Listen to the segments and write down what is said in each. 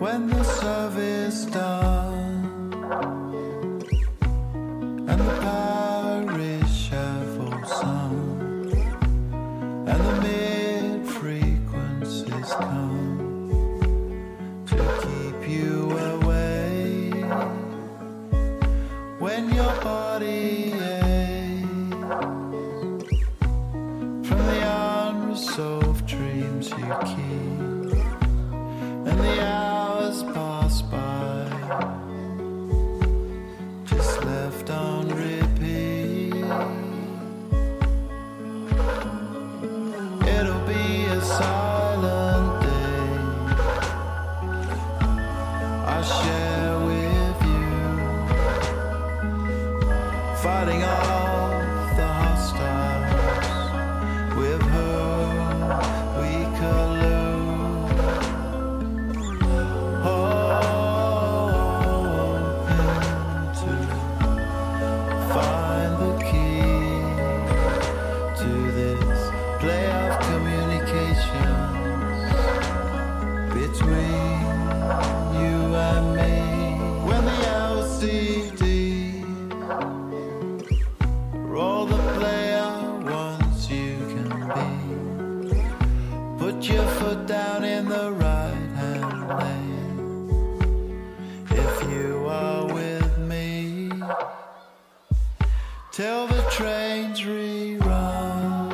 When the service done and the parish shuffle sung and the mid-frequencies come to keep you away when your body aches from the unresolved dreams you keep and the hours pass by, just left on repeat. It'll be a silent day I share with you, fighting off the hostiles with whom we collude. Put your foot down in the right hand lane. If you are with me, till the trains rerun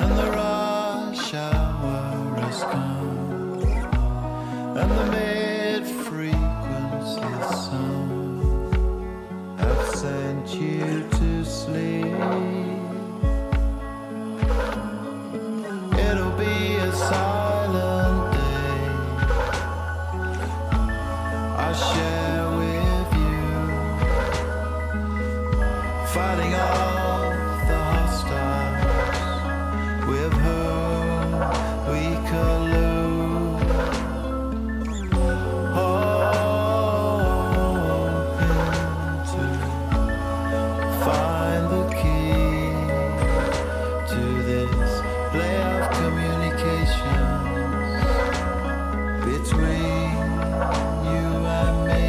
and the rush hour has come and the mid-frequency sun have sent you to sleep. It'll be a silent day I share with you, fighting off the hostiles with whom we collude, hoping to find the key to this play of communication between you and me.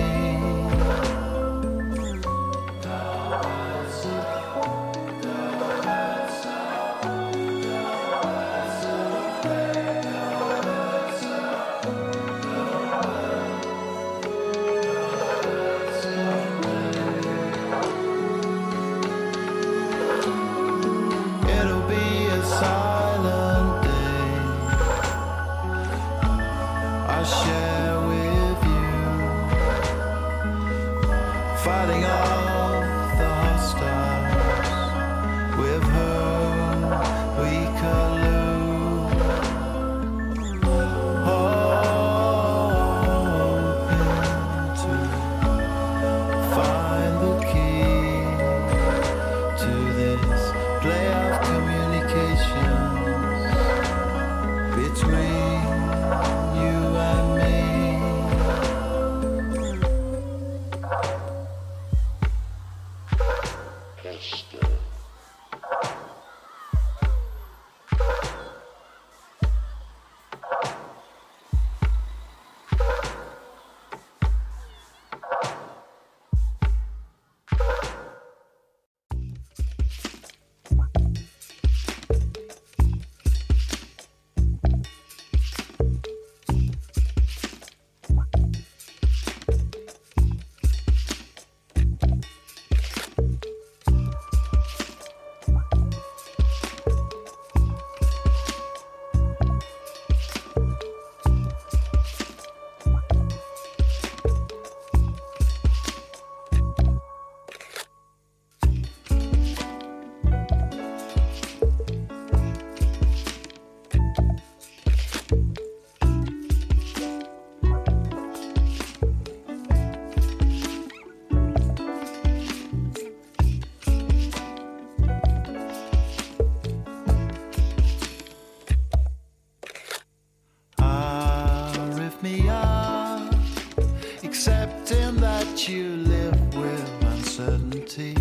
that you live with uncertainty.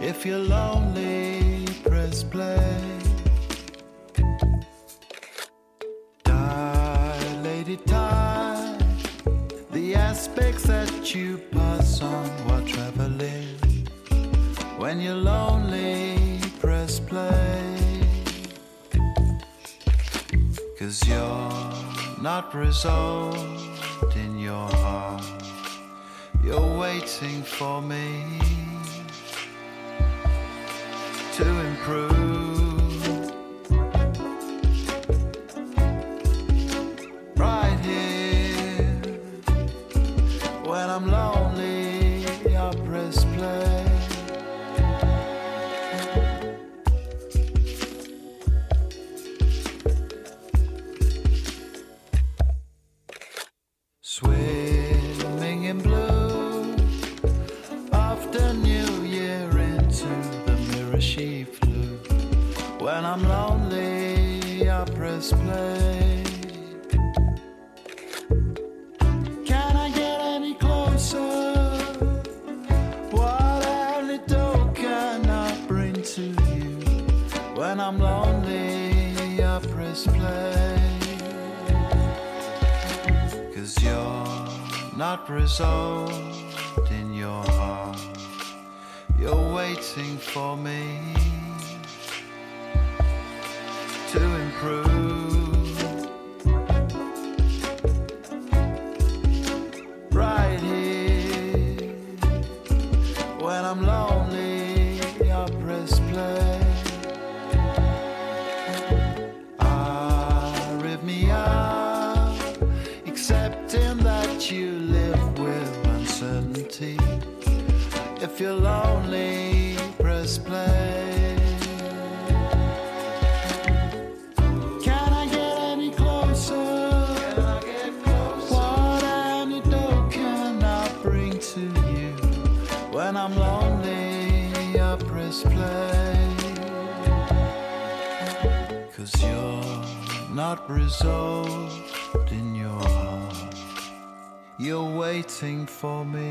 If you're lonely, press play. Dilated time, the aspects that you pass on while traveling. When you're lonely, press play. 'Cause you're not resolved in your heart. You're waiting for me to improve right here. When I'm lonely, I press play. Swimming in blue, after New Year into the mirror she flew. When I'm lonely, I press play. Can I get any closer? What antidote can I bring to you? When I'm lonely, I press play. 'Cause you're not resolved in your heart. You're waiting for me to improve right here. When I'm lonely, I press play. Ah, rip me up. Accepting that you live with uncertainty. If you're lonely, press play. Can I get any closer? What antidote can I bring to you? When I'm lonely, I press play. 'Cause you're not resolved in your heart. You're waiting for me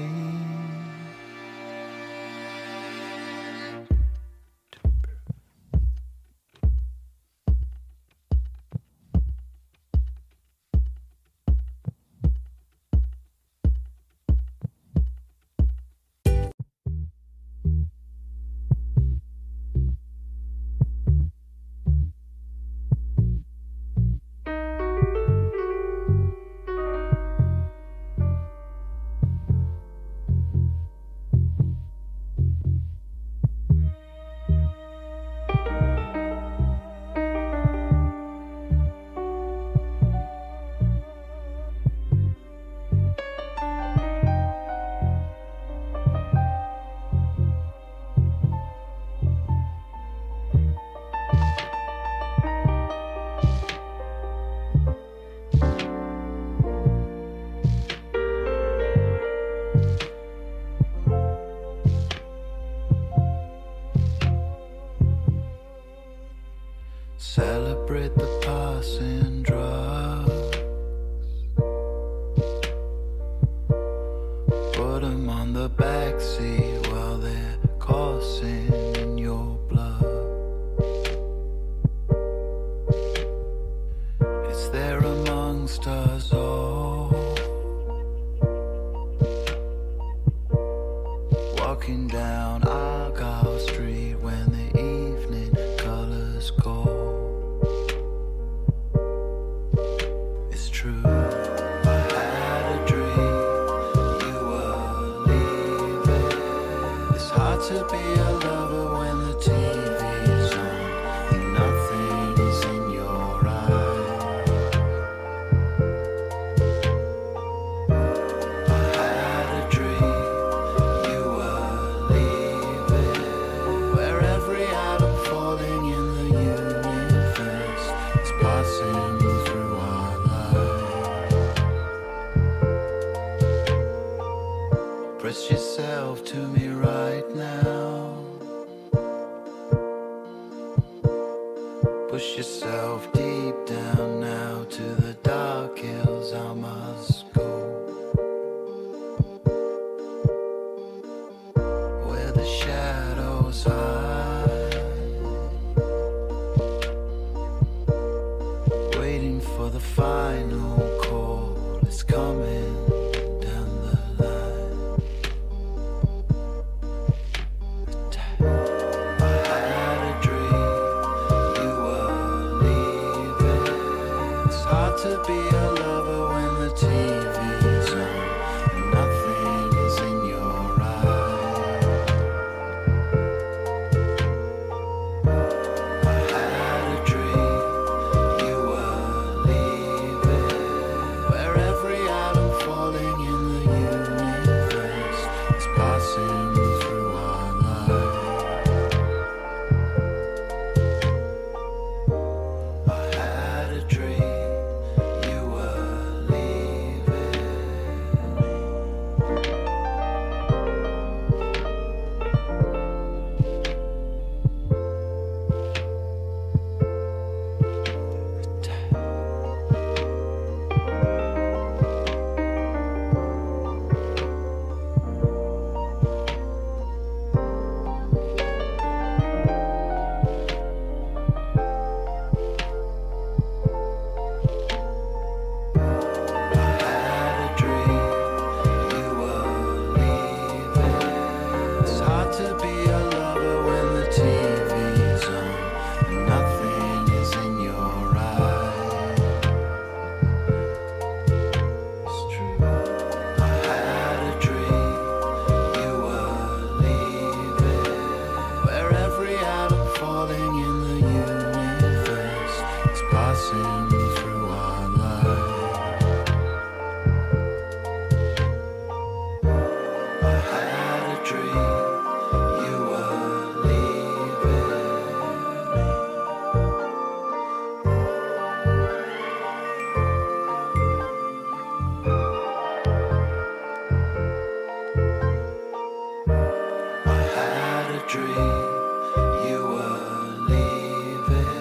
final call is coming down the line. I had a dream you were leaving. It's hard to be a lover when the TV's on and nothing is in your eyes. I had a dream you were leaving, where every atom falling in the universe is passing through our lives. I had a dream you were leaving. I had a dream you were leaving. It's hard to be a lover when the TV's on and nothing is in your eyes. It's true. I had a dream you were leaving, where every atom falling in the universe is passing through our lives. I had a dream you were leaving. I had a dream you were leaving.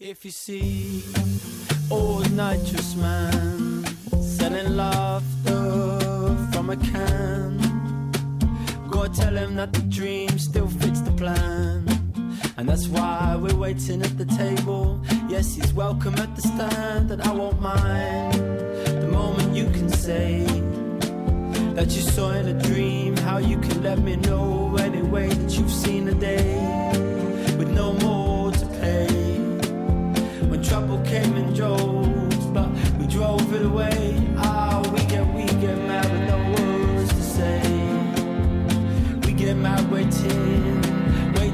If you see old nitrous man selling laughter from a can I tell him that the dream still fits the plan. And that's why we're waiting at the table. Yes, he's welcome at the stand, and I won't mind the moment you can say that you saw in a dream. How you can let me know any way that you've seen the day with no more to pay. When trouble came in droves, but we drove it away. Ah, we get mad with no words to say. We get mad waiting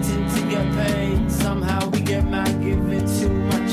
to get paid. Somehow we get mad giving too much away.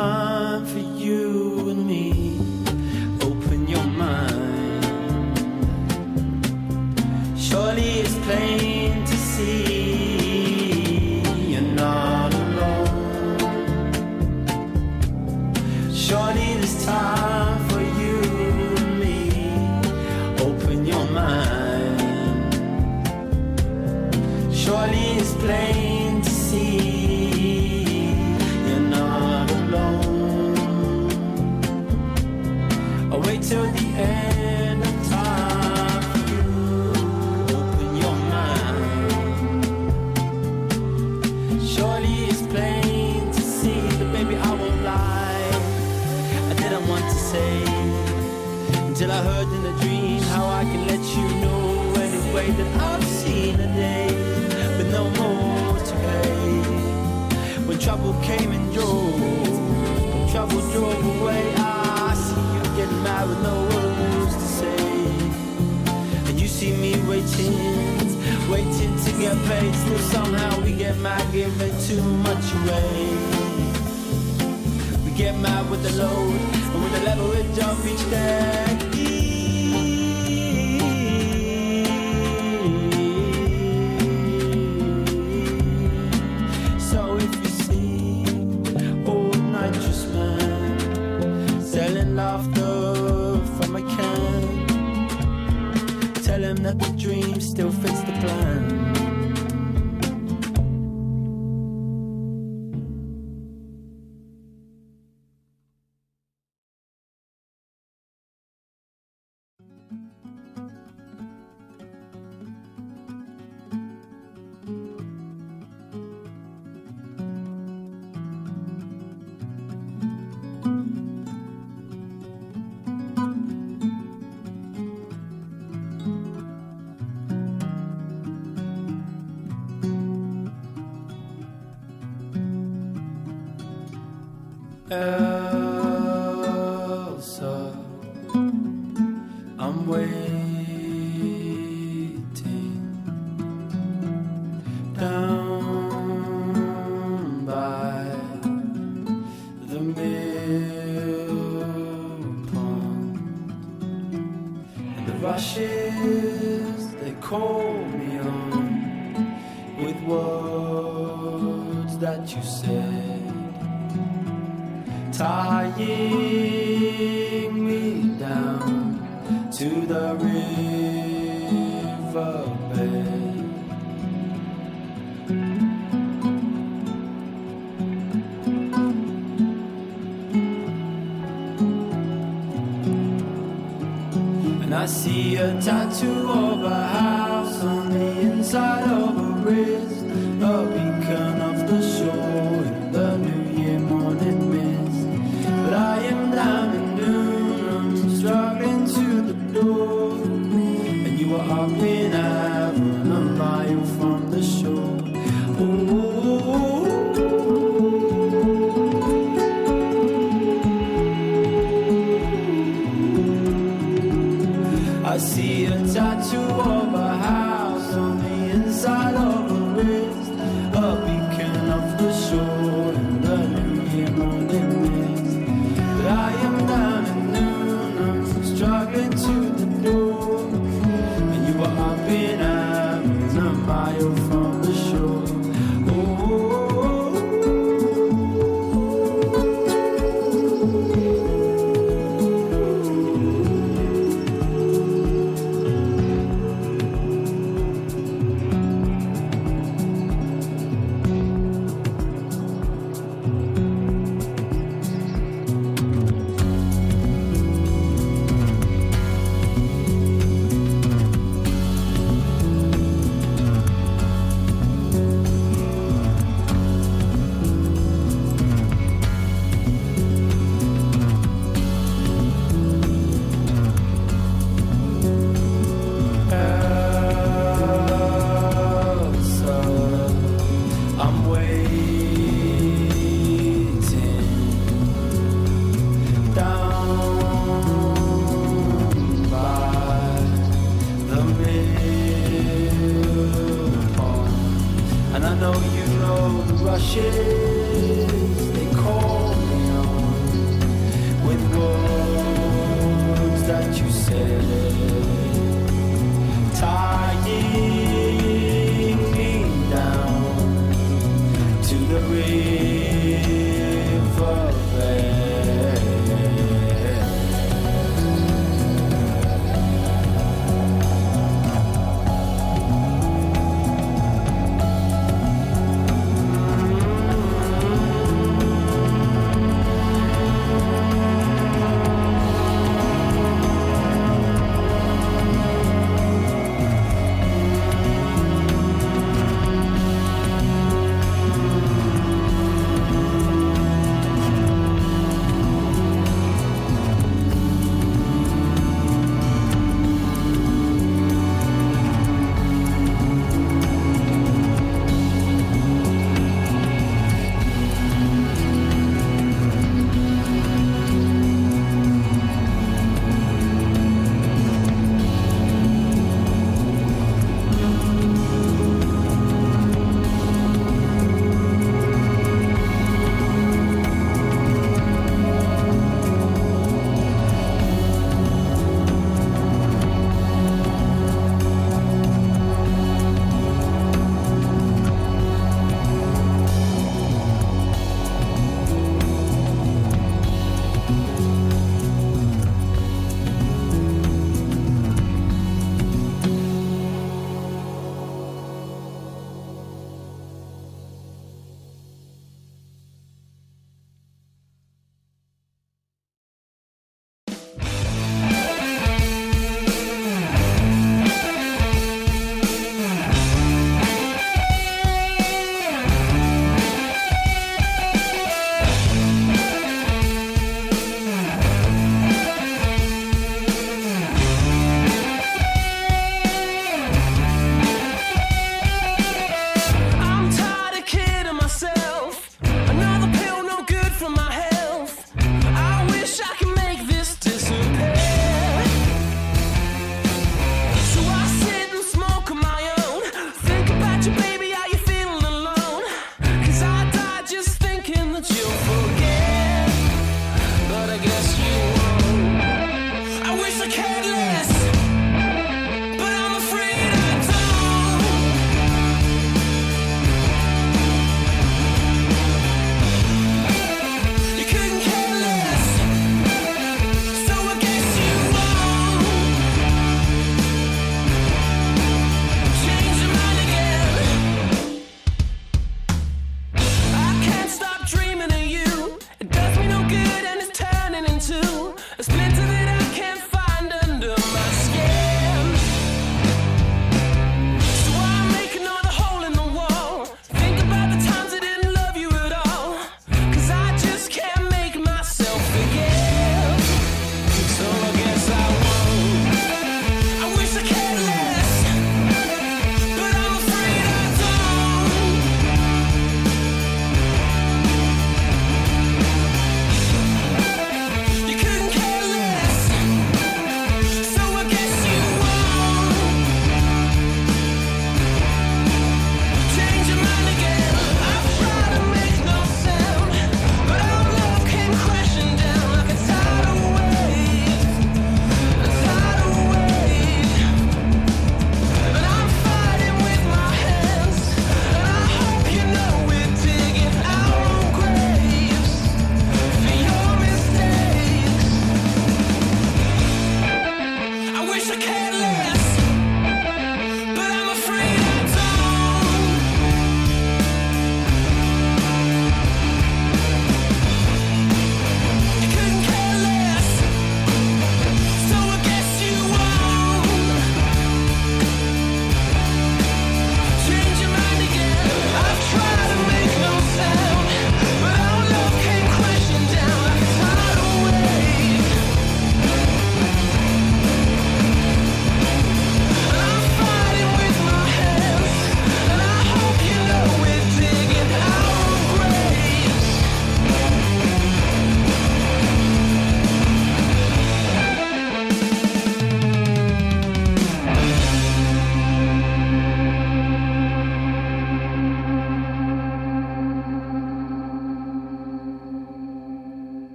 Time for you and me. Open your mind. Surely it's plain to see you're not alone. Surely this time for you and me. Open your mind. Surely it's plain to see.Till the end of time for you. Open your mind. Surely it's plain to see that baby I won't lie. I didn't want to say until I heard in a dream how I can let you know any way that I've seen a day with no more to pay. When trouble came and drove, when trouble drove away, I'm mad with no words to say. And you see me waiting to get paid. Still somehow we get mad giving too much away. We get mad with the load and with the level we jump each day. That the dream still fits the plan. Elsa, I'm waiting down by the mill pond, and the rushes, they call me on with words that you said, tying me down to the riverbed. And I see a tattoo of a house on the inside of a wrist, a beacon of the shore in the New Year morning mist. But I am down and doom, struggling to the door, and you are hopping out a mile from the shore. Ooh. I see a tattoo of a house on the inside of a wrist, a beacon of the shore in the New Year morning. know you know the rushes they call me on with words that you said, tying me down to the river bed.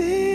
see